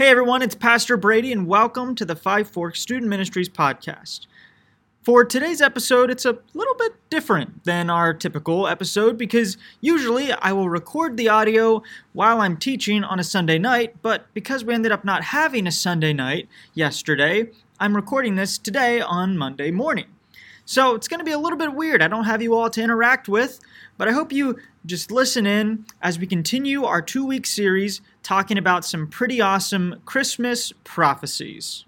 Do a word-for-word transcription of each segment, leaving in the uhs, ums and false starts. Hey everyone, it's Pastor Brady and welcome to the Five Forks Student Ministries podcast. For today's episode, it's a little bit different than our typical episode because usually I will record the audio while I'm teaching on a Sunday night, but because we ended up not having a Sunday night yesterday, I'm recording this today on Monday morning. So it's going to be a little bit weird. I don't have you all to interact with, but I hope you just listen in as we continue our two-week series talking about some pretty awesome Christmas prophecies.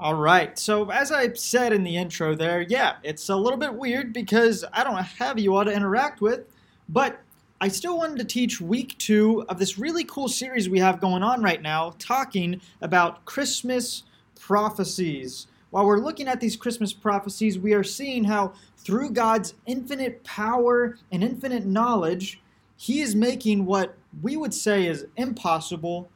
All right, so as I said in the intro there, yeah, it's a little bit weird because I don't have you all to interact with, but I still wanted to teach week two of this really cool series we have going on right now, talking about Christmas prophecies. While we're looking at these Christmas prophecies, we are seeing how through God's infinite power and infinite knowledge, He is making what we would say is impossible.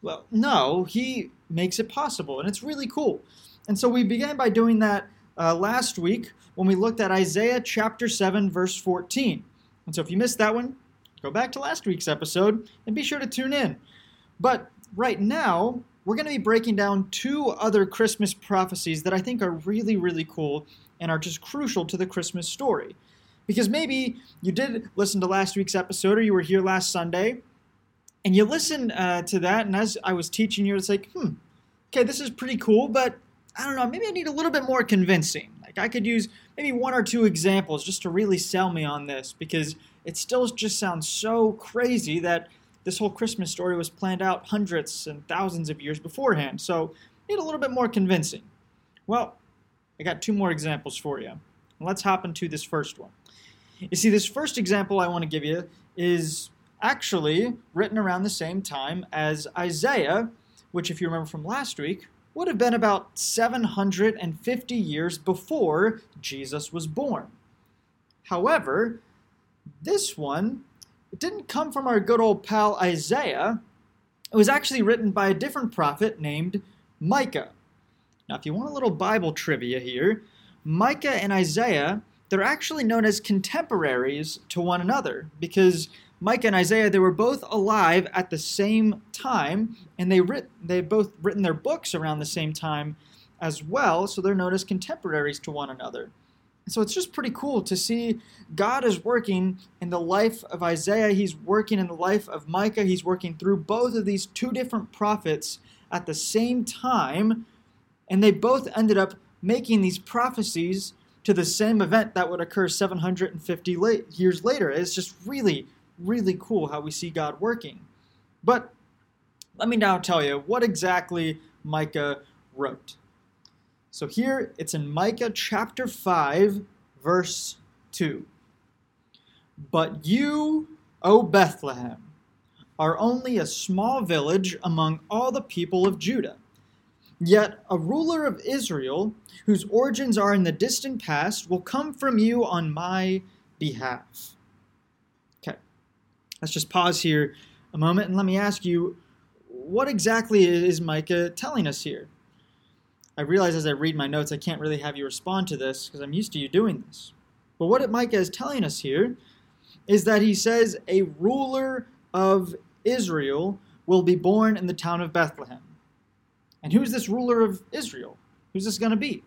Well, no, He makes it possible, and it's really cool. And so we began by doing that uh, last week when we looked at Isaiah chapter seven, verse fourteen. And so if you missed that one, go back to last week's episode and be sure to tune in. But right now, we're going to be breaking down two other Christmas prophecies that I think are really, really cool and are just crucial to the Christmas story. Because maybe you did listen to last week's episode or you were here last Sunday, and you listen uh, to that, and as I was teaching you, it's like, hmm, okay, this is pretty cool, but I don't know, maybe I need a little bit more convincing. Like I could use maybe one or two examples just to really sell me on this, because it still just sounds so crazy that this whole Christmas story was planned out hundreds and thousands of years beforehand. So I need a little bit more convincing. Well, I got two more examples for you. Let's hop into this first one. You see, this first example I want to give you is actually written around the same time as Isaiah, which if you remember from last week, would have been about seven hundred fifty years before Jesus was born. However, this one, it didn't come from our good old pal Isaiah. It was actually written by a different prophet named Micah. Now, if you want a little Bible trivia here, Micah and Isaiah, they're actually known as contemporaries to one another because Micah and Isaiah, they were both alive at the same time, and they writ- they both written their books around the same time as well, so they're known as contemporaries to one another. And so it's just pretty cool to see God is working in the life of Isaiah. He's working in the life of Micah. He's working through both of these two different prophets at the same time, and they both ended up making these prophecies to the same event that would occur seven hundred fifty la- years later. It's just really Really cool how we see God working. But let me now tell you what exactly Micah wrote. So here it's in Micah chapter five, verse two. But you, O Bethlehem, are only a small village among all the people of Judah. Yet a ruler of Israel, whose origins are in the distant past, will come from you on my behalf. Let's just pause here a moment and let me ask you, what exactly is Micah telling us here? I realize as I read my notes, I can't really have you respond to this because I'm used to you doing this. But what Micah is telling us here is that he says a ruler of Israel will be born in the town of Bethlehem. And who's this ruler of Israel? Who's this going to be?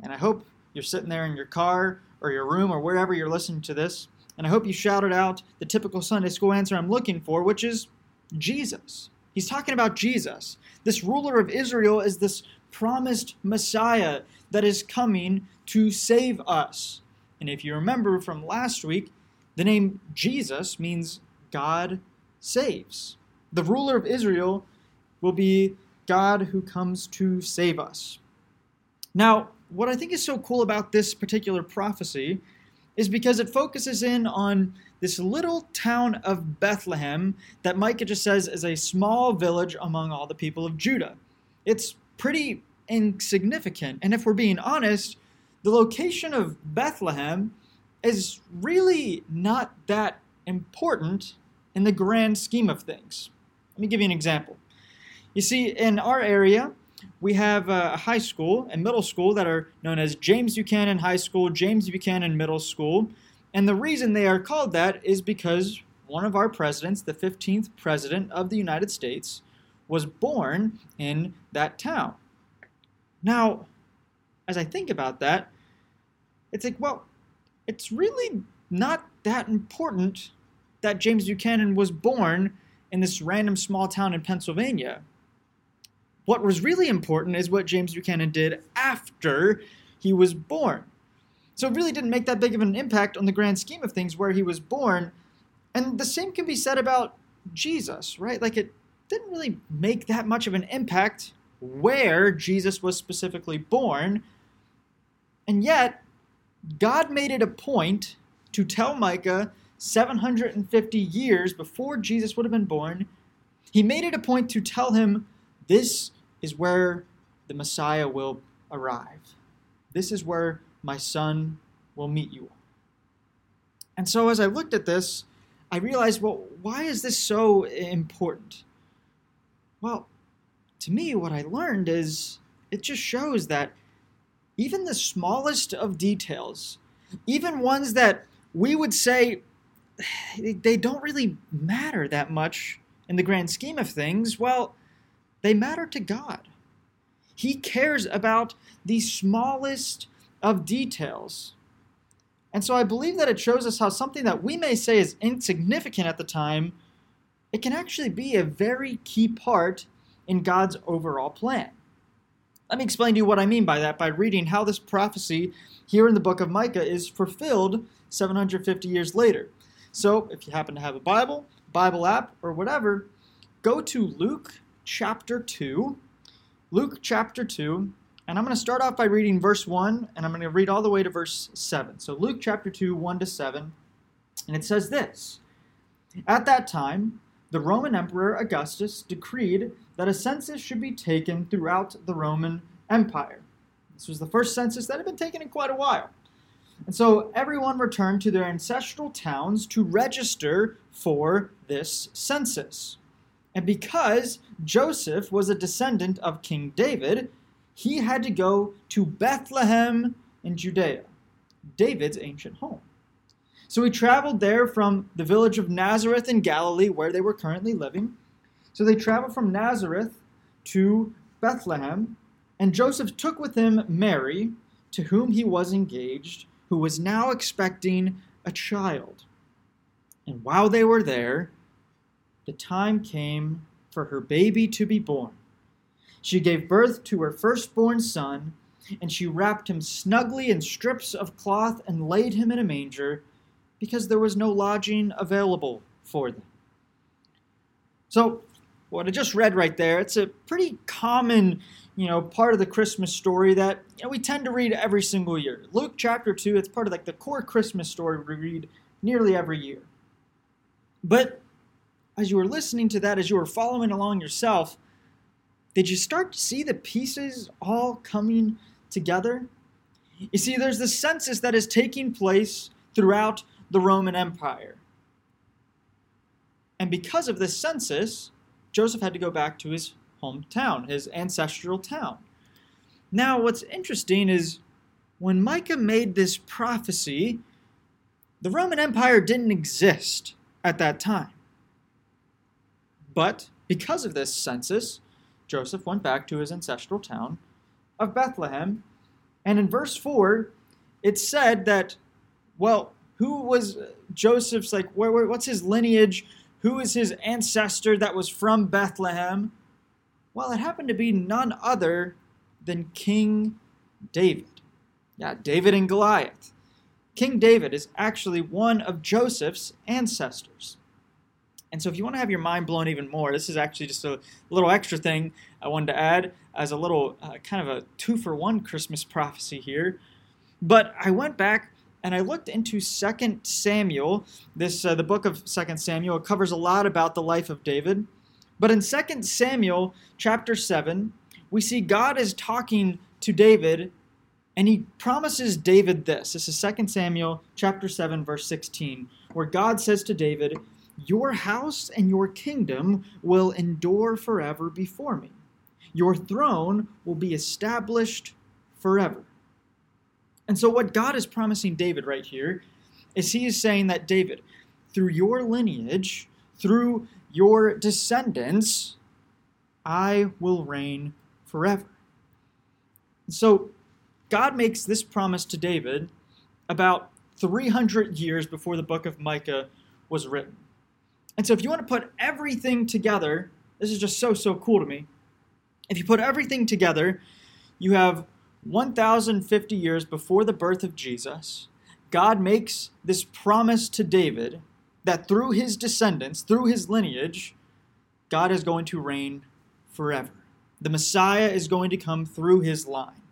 And I hope you're sitting there in your car or your room or wherever you're listening to this, and I hope you shouted out the typical Sunday school answer I'm looking for, which is Jesus. He's talking about Jesus. This ruler of Israel is this promised Messiah that is coming to save us. And if you remember from last week, the name Jesus means God saves. The ruler of Israel will be God who comes to save us. Now, what I think is so cool about this particular prophecy is because it focuses in on this little town of Bethlehem that Micah just says is a small village among all the people of Judah. It's pretty insignificant, and if we're being honest, the location of Bethlehem is really not that important in the grand scheme of things. Let me give you an example. You see, in our area, we have a high school and middle school that are known as James Buchanan High School, James Buchanan Middle School. And the reason they are called that is because one of our presidents, the fifteenth president of the United States, was born in that town. Now, as I think about that, it's like, well, it's really not that important that James Buchanan was born in this random small town in Pennsylvania. What was really important is what James Buchanan did after he was born. So it really didn't make that big of an impact on the grand scheme of things where he was born. And the same can be said about Jesus, right? Like, it didn't really make that much of an impact where Jesus was specifically born. And yet, God made it a point to tell Micah seven hundred fifty years before Jesus would have been born, he made it a point to tell him, this is where the Messiah will arrive. This is where my son will meet you. And so as I looked at this, I realized, well, why is this so important? Well, to me, what I learned is it just shows that even the smallest of details, even ones that we would say they don't really matter that much in the grand scheme of things, well, they matter to God. He cares about the smallest of details. And so I believe that it shows us how something that we may say is insignificant at the time, it can actually be a very key part in God's overall plan. Let me explain to you what I mean by that by reading how this prophecy here in the book of Micah is fulfilled seven hundred fifty years later. So if you happen to have a Bible, Bible app, or whatever, go to Luke chapter two. Luke chapter two. And I'm going to start off by reading verse one, and I'm going to read all the way to verse seven. So Luke chapter two, one to seven. And it says this: At that time, the Roman Emperor Augustus decreed that a census should be taken throughout the Roman Empire. This was the first census that had been taken in quite a while. And so everyone returned to their ancestral towns to register for this census. And because Joseph was a descendant of King David, he had to go to Bethlehem in Judea, David's ancient home. So he traveled there from the village of Nazareth in Galilee, where they were currently living. So they traveled from Nazareth to Bethlehem, and Joseph took with him Mary, to whom he was engaged, who was now expecting a child. And while they were there, the time came for her baby to be born. She gave birth to her firstborn son, and she wrapped him snugly in strips of cloth and laid him in a manger, because there was no lodging available for them. So what I just read right there, it's a pretty common, you know, part of the Christmas story that, you know, we tend to read every single year. Luke chapter two, it's part of like the core Christmas story we read nearly every year. But as you were listening to that, as you were following along yourself, did you start to see the pieces all coming together? You see, there's the census that is taking place throughout the Roman Empire. And because of this census, Joseph had to go back to his hometown, his ancestral town. Now, what's interesting is when Micah made this prophecy, the Roman Empire didn't exist at that time. But because of this census, Joseph went back to his ancestral town of Bethlehem. And in verse four, it said that, well, who was Joseph's, like, what's his lineage? Who is his ancestor that was from Bethlehem? Well, it happened to be none other than King David. Yeah, David and Goliath. King David is actually one of Joseph's ancestors. And so if you want to have your mind blown even more, this is actually just a little extra thing I wanted to add as a little uh, kind of a two-for-one Christmas prophecy here. But I went back and I looked into Second Samuel. This uh, the book of Second Samuel. It covers a lot about the life of David. But in Second Samuel chapter seven, we see God is talking to David, and he promises David this. This is Second Samuel chapter seven, verse sixteen, where God says to David, Your house and your kingdom will endure forever before me. Your throne will be established forever. And so what God is promising David right here is he is saying that, David, through your lineage, through your descendants, I will reign forever. And so God makes this promise to David about three hundred years before the book of Micah was written. And so if you want to put everything together, this is just so, so cool to me. If you put everything together, you have one thousand fifty years before the birth of Jesus, God makes this promise to David that through his descendants, through his lineage, God is going to reign forever. The Messiah is going to come through his line.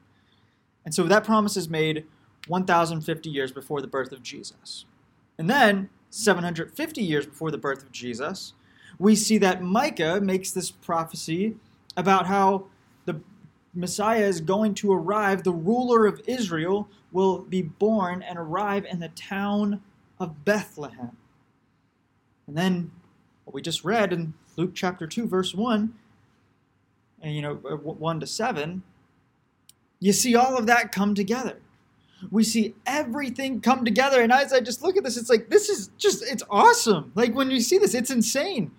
And so that promise is made one thousand fifty years before the birth of Jesus. And then seven hundred fifty years before the birth of Jesus, we see that Micah makes this prophecy about how the Messiah is going to arrive. The ruler of Israel will be born and arrive in the town of Bethlehem. And then what we just read in Luke chapter two, verse one, and you know, one to seven, you see all of that come together. We see everything come together. And as I just look at this, it's like, this is just, it's awesome. Like when you see this, it's insane.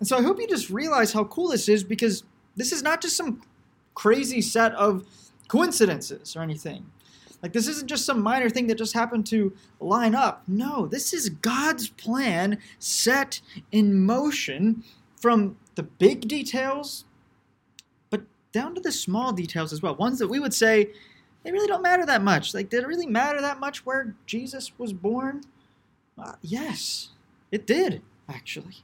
And so I hope you just realize how cool this is, because this is not just some crazy set of coincidences or anything. Like this isn't just some minor thing that just happened to line up. No, this is God's plan set in motion from the big details, but down to the small details as well. Ones that we would say, they really don't matter that much. Like, did it really matter that much where Jesus was born? Uh, yes, it did, actually.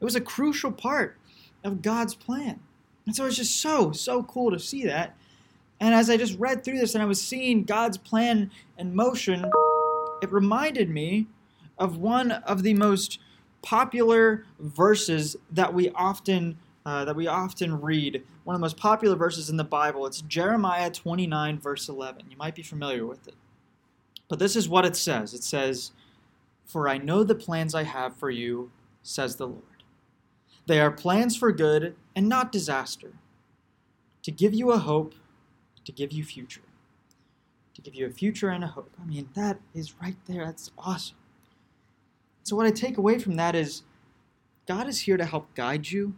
It was a crucial part of God's plan. And so it's just so, so cool to see that. And as I just read through this and I was seeing God's plan in motion, it reminded me of one of the most popular verses that we often Uh, that we often read, one of the most popular verses in the Bible. It's Jeremiah twenty-nine, verse eleven. You might be familiar with it. But this is what it says. It says, "For I know the plans I have for you, says the Lord. They are plans for good and not disaster, to give you a hope, to give you future. To give you a future and a hope." I mean, that is right there. That's awesome. So what I take away from that is God is here to help guide you.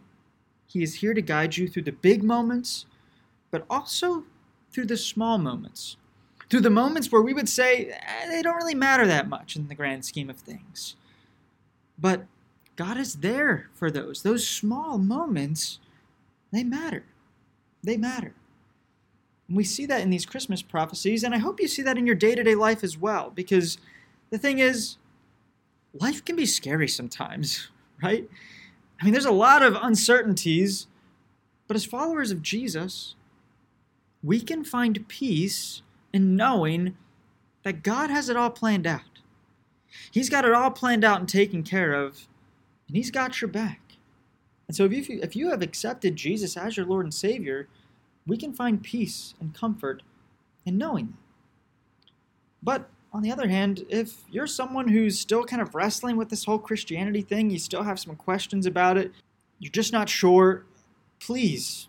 He is here to guide you through the big moments, but also through the small moments. Through the moments where we would say, eh, they don't really matter that much in the grand scheme of things. But God is there for those. Those small moments, they matter. They matter. And we see that in these Christmas prophecies, and I hope you see that in your day-to-day life as well, because the thing is, life can be scary sometimes, right? I mean, there's a lot of uncertainties, but as followers of Jesus, we can find peace in knowing that God has it all planned out. He's got it all planned out and taken care of, and he's got your back. And so if you, if you have accepted Jesus as your Lord and Savior, we can find peace and comfort in knowing that. But on the other hand, if you're someone who's still kind of wrestling with this whole Christianity thing, you still have some questions about it, you're just not sure, please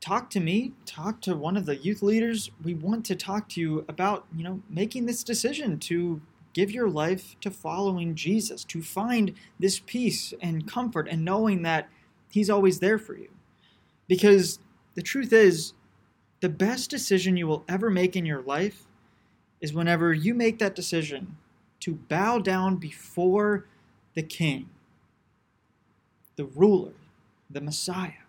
talk to me, talk to one of the youth leaders. We want to talk to you about, you know, making this decision to give your life to following Jesus, to find this peace and comfort and knowing that he's always there for you. Because the truth is, the best decision you will ever make in your life is whenever you make that decision to bow down before the King, the ruler, the Messiah.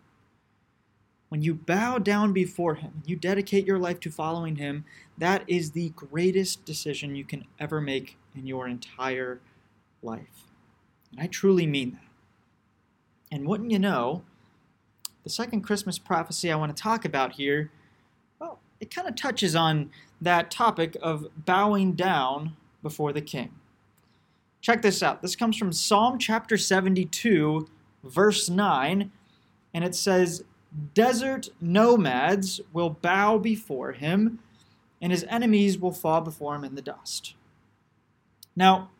When you bow down before him, you dedicate your life to following him, that is the greatest decision you can ever make in your entire life. And I truly mean that. And wouldn't you know, the second Christmas prophecy I want to talk about here, well, it kind of touches on that topic of bowing down before the King. Check this out. This comes from Psalm chapter seventy-two, verse nine, and it says, "Desert nomads will bow before him, and his enemies will fall before him in the dust." Now,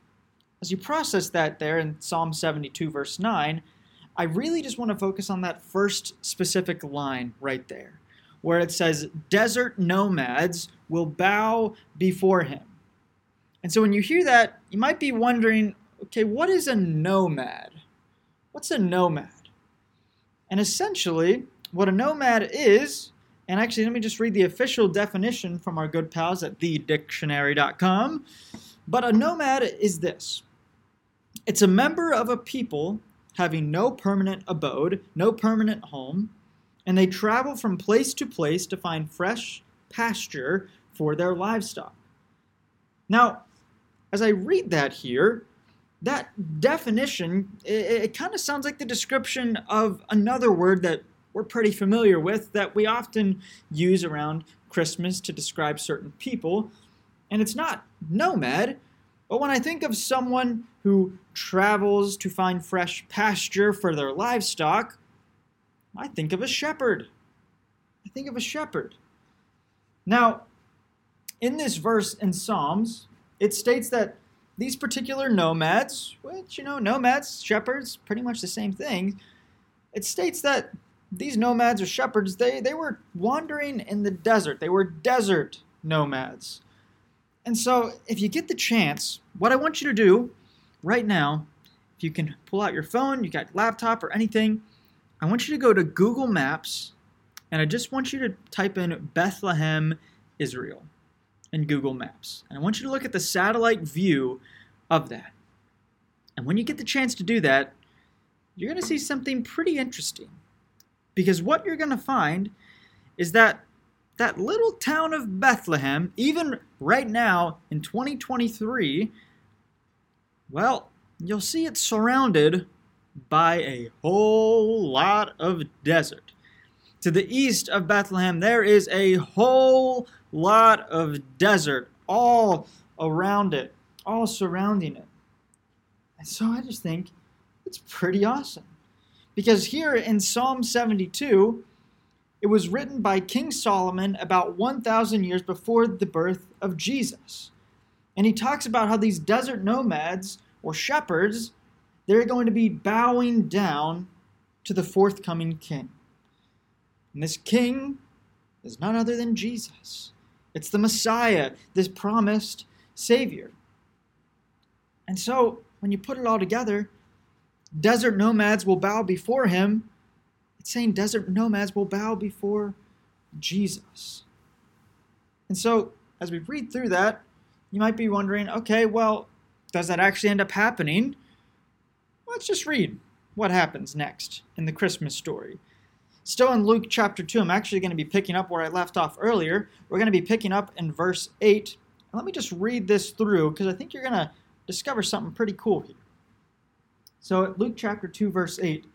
as you process that there in Psalm seventy-two, verse nine, I really just want to focus on that first specific line right there, where it says, desert nomads will bow before him. And so when you hear that, you might be wondering, okay, what is a nomad? What's a nomad? And essentially, what a nomad is, and actually let me just read the official definition from our good pals at the dictionary dot com, but a nomad is this. It's a member of a people having no permanent abode, no permanent home, and they travel from place to place to find fresh pasture for their livestock. Now, as I read that here, that definition, it, it kind of sounds like the description of another word that we're pretty familiar with that we often use around Christmas to describe certain people. And it's not nomad, but when I think of someone who travels to find fresh pasture for their livestock, I think of a shepherd. I think of a shepherd. Now, in this verse in Psalms, it states that these particular nomads, which, you know, nomads, shepherds, pretty much the same thing, it states that these nomads or shepherds, they, they were wandering in the desert. They were desert nomads. And so if you get the chance, what I want you to do right now, if you can pull out your phone, you got laptop or anything, I want you to go to Google Maps, and I just want you to type in Bethlehem, Israel, in Google Maps. And I want you to look at the satellite view of that. And when you get the chance to do that, you're going to see something pretty interesting. Because what you're going to find is that that little town of Bethlehem, even right now in twenty twenty-three, well, you'll see it's surrounded by a whole lot of desert. To the east of Bethlehem, there is a whole lot of desert all around it, all surrounding it. And so I just think it's pretty awesome. Because here in Psalm seventy-two, it was written by King Solomon about one thousand years before the birth of Jesus. And he talks about how these desert nomads or shepherds, they're going to be bowing down to the forthcoming king. And this king is none other than Jesus. It's the Messiah, this promised Savior. And so, when you put it all together, desert nomads will bow before him. It's saying desert nomads will bow before Jesus. And so, as we read through that, you might be wondering, okay, well, does that actually end up happening? Let's just read what happens next in the Christmas story. Still in Luke chapter two, I'm actually going to be picking up where I left off earlier. We're going to be picking up in verse eight. And let me just read this through, because I think you're going to discover something pretty cool here. So at Luke chapter two, verse eight,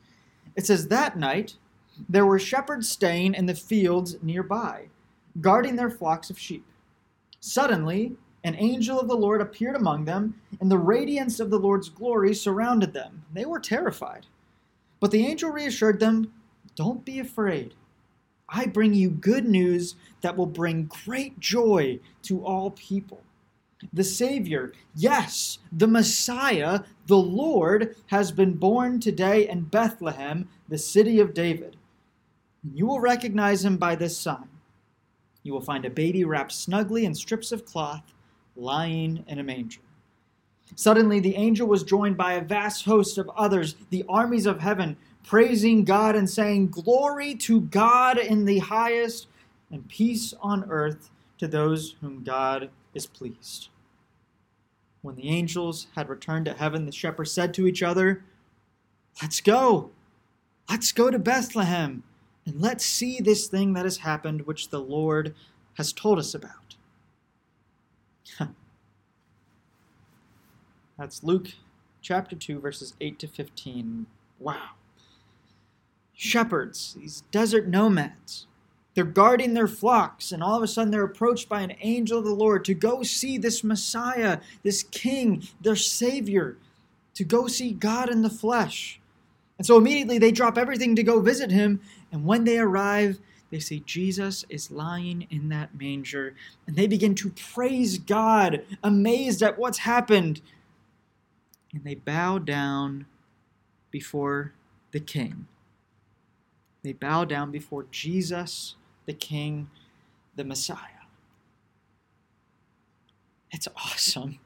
it says, that night there were shepherds staying in the fields nearby, guarding their flocks of sheep. Suddenly, an angel of the Lord appeared among them, and the radiance of the Lord's glory surrounded them. They were terrified. But the angel reassured them, don't be afraid. I bring you good news that will bring great joy to all people. The Savior, yes, the Messiah, the Lord, has been born today in Bethlehem, the city of David. You will recognize him by this sign. You will find a baby wrapped snugly in strips of cloth, lying in a manger. Suddenly the angel was joined by a vast host of others, the armies of heaven, praising God and saying, glory to God in the highest, and peace on earth to those whom God is pleased. When the angels had returned to heaven, the shepherds said to each other, let's go. Let's go to Bethlehem, and let's see this thing that has happened, which the Lord has told us about. Huh. That's Luke chapter two, verses eight to fifteen. Wow. Shepherds, these desert nomads, they're guarding their flocks, and all of a sudden they're approached by an angel of the Lord to go see this Messiah, this King, their Savior, to go see God in the flesh. And so immediately they drop everything to go visit him, and when they arrive, they see Jesus is lying in that manger, and they begin to praise God, amazed at what's happened. and they bow down before the king. They bow down before Jesus, the king, the Messiah. It's awesome.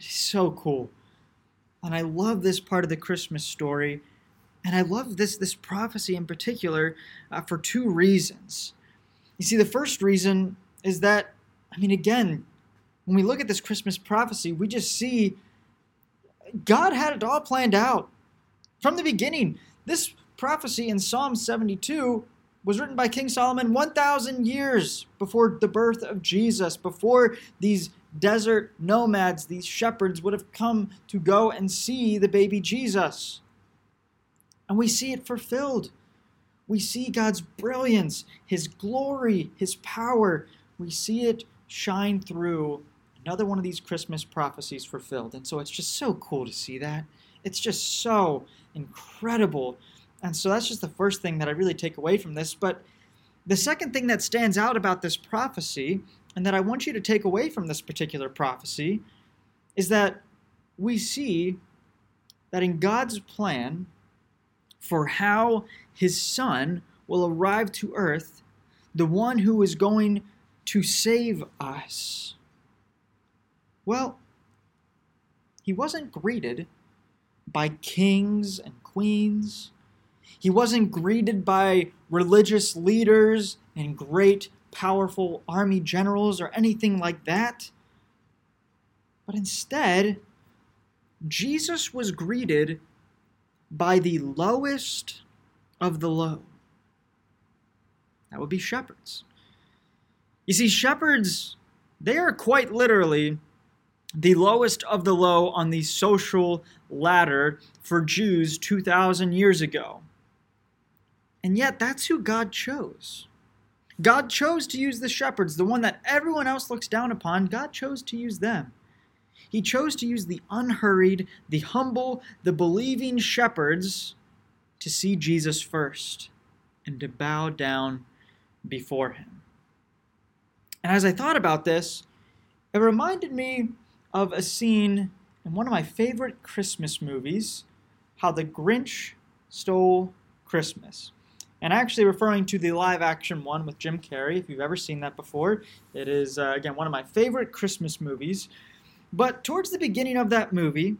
It's so cool. And I love this part of the Christmas story. And I love this, this prophecy in particular uh, for two reasons. You see, the first reason is that, I mean, again, when we look at this Christmas prophecy, we just see God had it all planned out from the beginning. This prophecy in Psalm seventy-two was written by King Solomon one thousand years before the birth of Jesus, before these desert nomads, these shepherds would have come to go and see the baby Jesus. And we see it fulfilled. We see God's brilliance, his glory, his power. We see it shine through. Another one of these Christmas prophecies fulfilled. And so it's just so cool to see that. It's just so incredible. And so that's just the first thing that I really take away from this. But the second thing that stands out about this prophecy, and that I want you to take away from this particular prophecy, is that we see that in God's plan for how his son will arrive to earth, the one who is going to save us. Well, he wasn't greeted by kings and queens. He wasn't greeted by religious leaders and great, powerful army generals or anything like that. But instead, Jesus was greeted by the lowest of the low. That would be shepherds. You see, shepherds, they are quite literally the lowest of the low on the social ladder for Jews two thousand years ago. And yet, that's who God chose. God chose to use the shepherds, the one that everyone else looks down upon. God chose to use them. He chose to use the unhurried, the humble, the believing shepherds to see Jesus first and to bow down before him. And as I thought about this, it reminded me of a scene in one of my favorite Christmas movies, How the Grinch Stole Christmas. And actually referring to the live-action one with Jim Carrey, if you've ever seen that before. It is, uh, again, one of my favorite Christmas movies. But towards the beginning of that movie,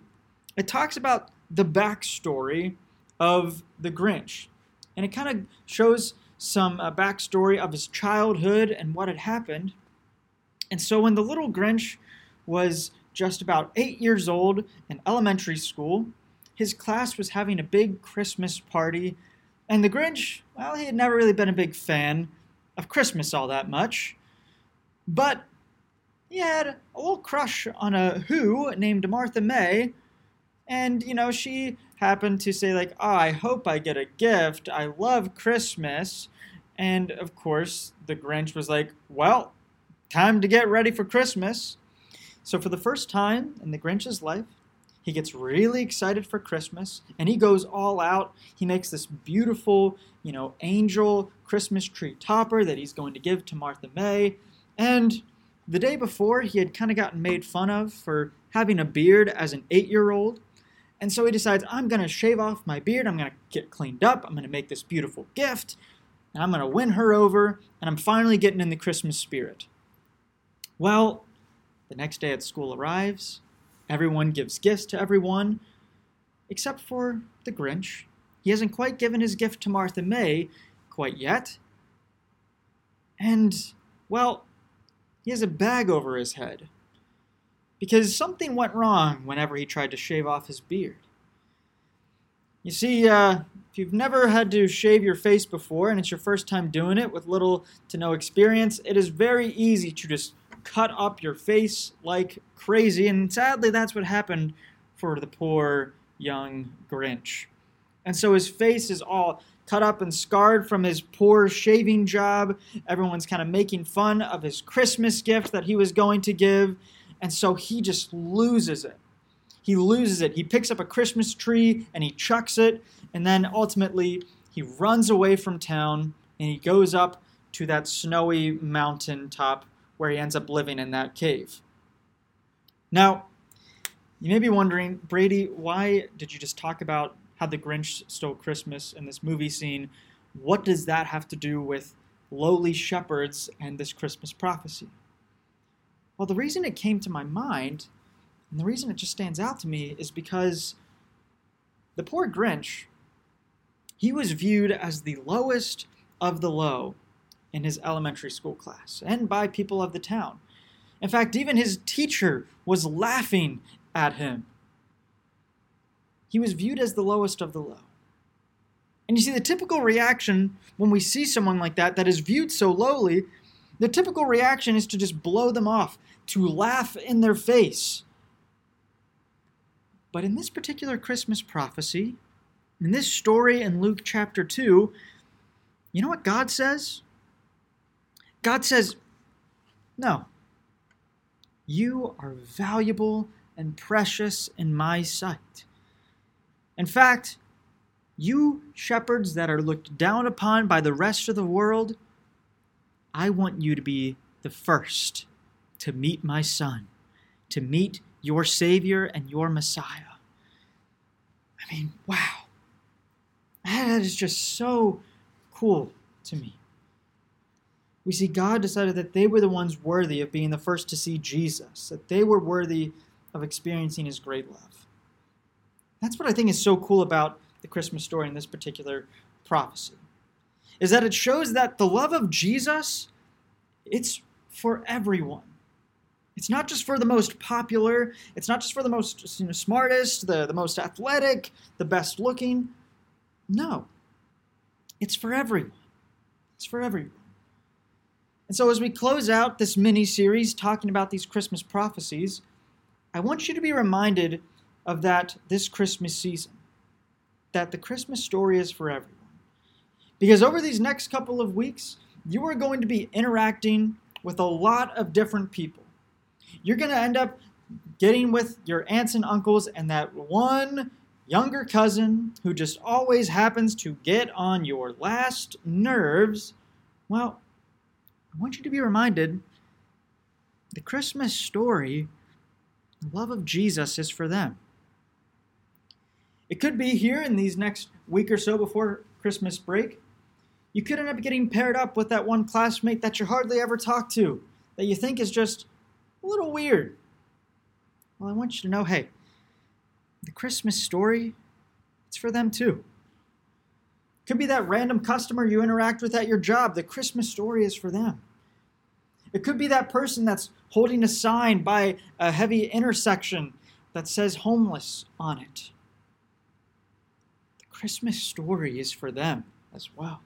it talks about the backstory of the Grinch. And it kind of shows some uh, backstory of his childhood and what had happened. And so when the little Grinch was just about eight years old in elementary school, his class was having a big Christmas party. And the Grinch, well, he had never really been a big fan of Christmas all that much. But he had a little crush on a who named Martha May. And, you know, she happened to say, like, oh, I hope I get a gift. I love Christmas. And, of course, the Grinch was like, well, time to get ready for Christmas. So for the first time in the Grinch's life, he gets really excited for Christmas, and he goes all out. He makes this beautiful, you know, angel Christmas tree topper that he's going to give to Martha May. And the day before, he had kind of gotten made fun of for having a beard as an eight-year-old. And so he decides, I'm going to shave off my beard. I'm going to get cleaned up. I'm going to make this beautiful gift, and I'm going to win her over, and I'm finally getting in the Christmas spirit. Well, the next day at school arrives. Everyone gives gifts to everyone, except for the Grinch. He hasn't quite given his gift to Martha May quite yet. And, well, he has a bag over his head because something went wrong whenever he tried to shave off his beard. You see, uh, if you've never had to shave your face before and it's your first time doing it with little to no experience, it is very easy to just cut up your face like crazy, and sadly that's what happened for the poor young Grinch. And so his face is all cut up and scarred from his poor shaving job. Everyone's kind of making fun of his Christmas gift that he was going to give, and so he just loses it. He loses it. He picks up a Christmas tree and he chucks it, and then ultimately he runs away from town and he goes up to that snowy mountain top where he ends up living in that cave. Now, You may be wondering, Brady, why did you just talk about How the Grinch Stole Christmas in this movie scene? What does that have to do with lowly shepherds and this Christmas prophecy? Well, the reason it came to my mind, and the reason it just stands out to me, is because the poor Grinch, he was viewed as the lowest of the low in his elementary school class and by people of the town. In fact, even his teacher was laughing at him. He was viewed as the lowest of the low. And you see, the typical reaction when we see someone like that, that is viewed so lowly, the typical reaction is to just blow them off, to laugh in their face. But in this particular Christmas prophecy, in this story in Luke chapter two, you know what God says? God says, no, you are valuable and precious in my sight. In fact, you shepherds that are looked down upon by the rest of the world, I want you to be the first to meet my son, to meet your Savior and your Messiah. I mean, wow. That is just so cool to me. We see God decided that they were the ones worthy of being the first to see Jesus, that they were worthy of experiencing his great love. That's what I think is so cool about the Christmas story in this particular prophecy, is that it shows that the love of Jesus, it's for everyone. It's not just for the most popular. It's not just for the most you know, smartest, the, the most athletic, the best looking. No, it's for everyone. It's for everyone. And so as we close out this mini-series talking about these Christmas prophecies, I want you to be reminded of that this Christmas season, that the Christmas story is for everyone. Because over these next couple of weeks, you are going to be interacting with a lot of different people. You're going to end up getting with your aunts and uncles and that one younger cousin who just always happens to get on your last nerves. Well, I want you to be reminded the Christmas story, the love of Jesus is for them. It could be here in these next week or so before Christmas break. You could end up getting paired up with that one classmate that you hardly ever talk to, that you think is just a little weird. Well, I want you to know, hey, the Christmas story, it's for them too. It could be that random customer you interact with at your job. The Christmas story is for them. It could be that person that's holding a sign by a heavy intersection that says homeless on it. The Christmas story is for them as well.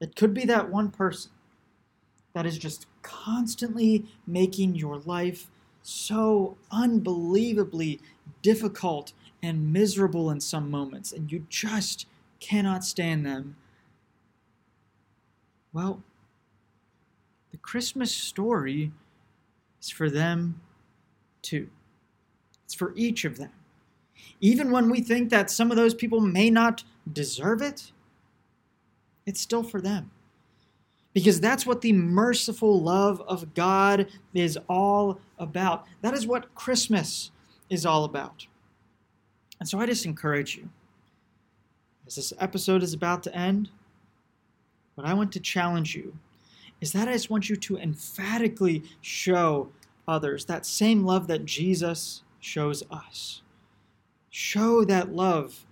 It could be that one person that is just constantly making your life so unbelievably difficult and miserable in some moments, and you just cannot stand them. Well, the Christmas story is for them too. It's for each of them. Even when we think that some of those people may not deserve it, it's still for them. Because that's what the merciful love of God is all about. That is what Christmas is all about. And so I just encourage you, as this episode is about to end, what I want to challenge you is that I just want you to emphatically show others that same love that Jesus shows us. Show that love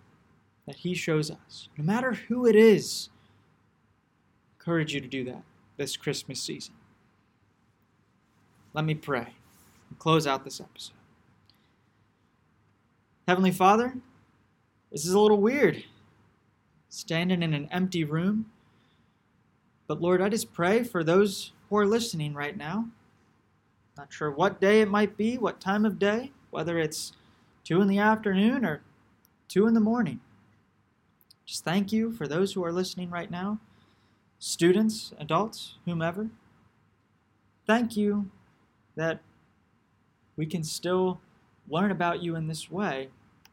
that he shows us, no matter who it is. I encourage you to do that this Christmas season. Let me pray and close out this episode. Heavenly Father, this is a little weird, standing in an empty room. But Lord, I just pray for those who are listening right now. Not sure what day it might be, what time of day, whether it's two in the afternoon or two in the morning. Just thank you for those who are listening right now, students, adults, whomever. Thank you that we can still learn about you in this way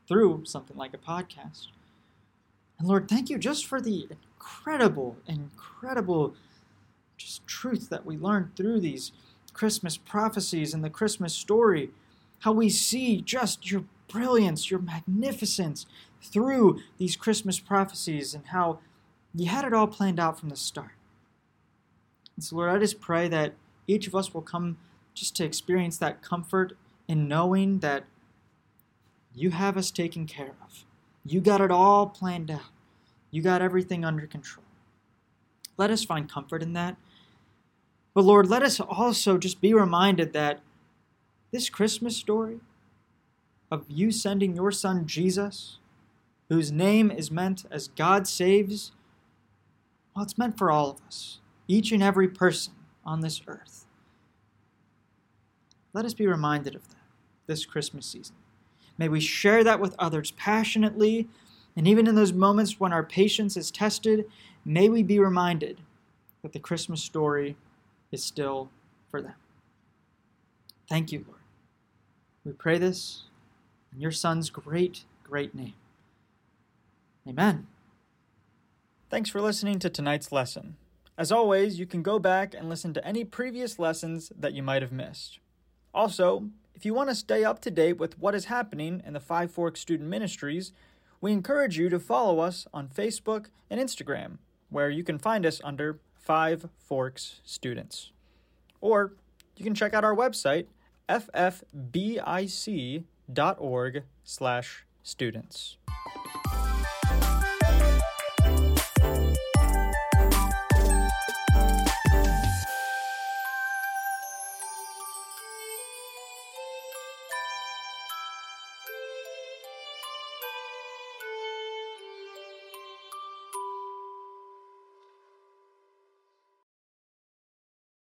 through something like a podcast. And Lord, thank you just for the incredible, incredible just truth that we learned through these Christmas prophecies and the Christmas story. how we see just your brilliance, your magnificence through these Christmas prophecies, and how you had it all planned out from the start. And so, Lord, I just pray that each of us will come just to experience that comfort in knowing that you have us taken care of. You got it all planned out. You got everything under control. Let us find comfort in that. But Lord, let us also just be reminded that this Christmas story of you sending your son Jesus, whose name is meant as God saves, well, it's meant for all of us, each and every person on this earth. Let us be reminded of that this Christmas season. May we share that with others passionately, and even in those moments when our patience is tested, may we be reminded that the Christmas story is still for them. Thank you, Lord. We pray this in your Son's great, great name. Amen. Thanks for listening to tonight's lesson. As always, you can go back and listen to any previous lessons that you might have missed. Also, if you want to stay up to date with what is happening in the Five Forks Student Ministries, we encourage you to follow us on Facebook and Instagram, where you can find us under Five Forks Students. Or you can check out our website, f f b i c dot org slash students.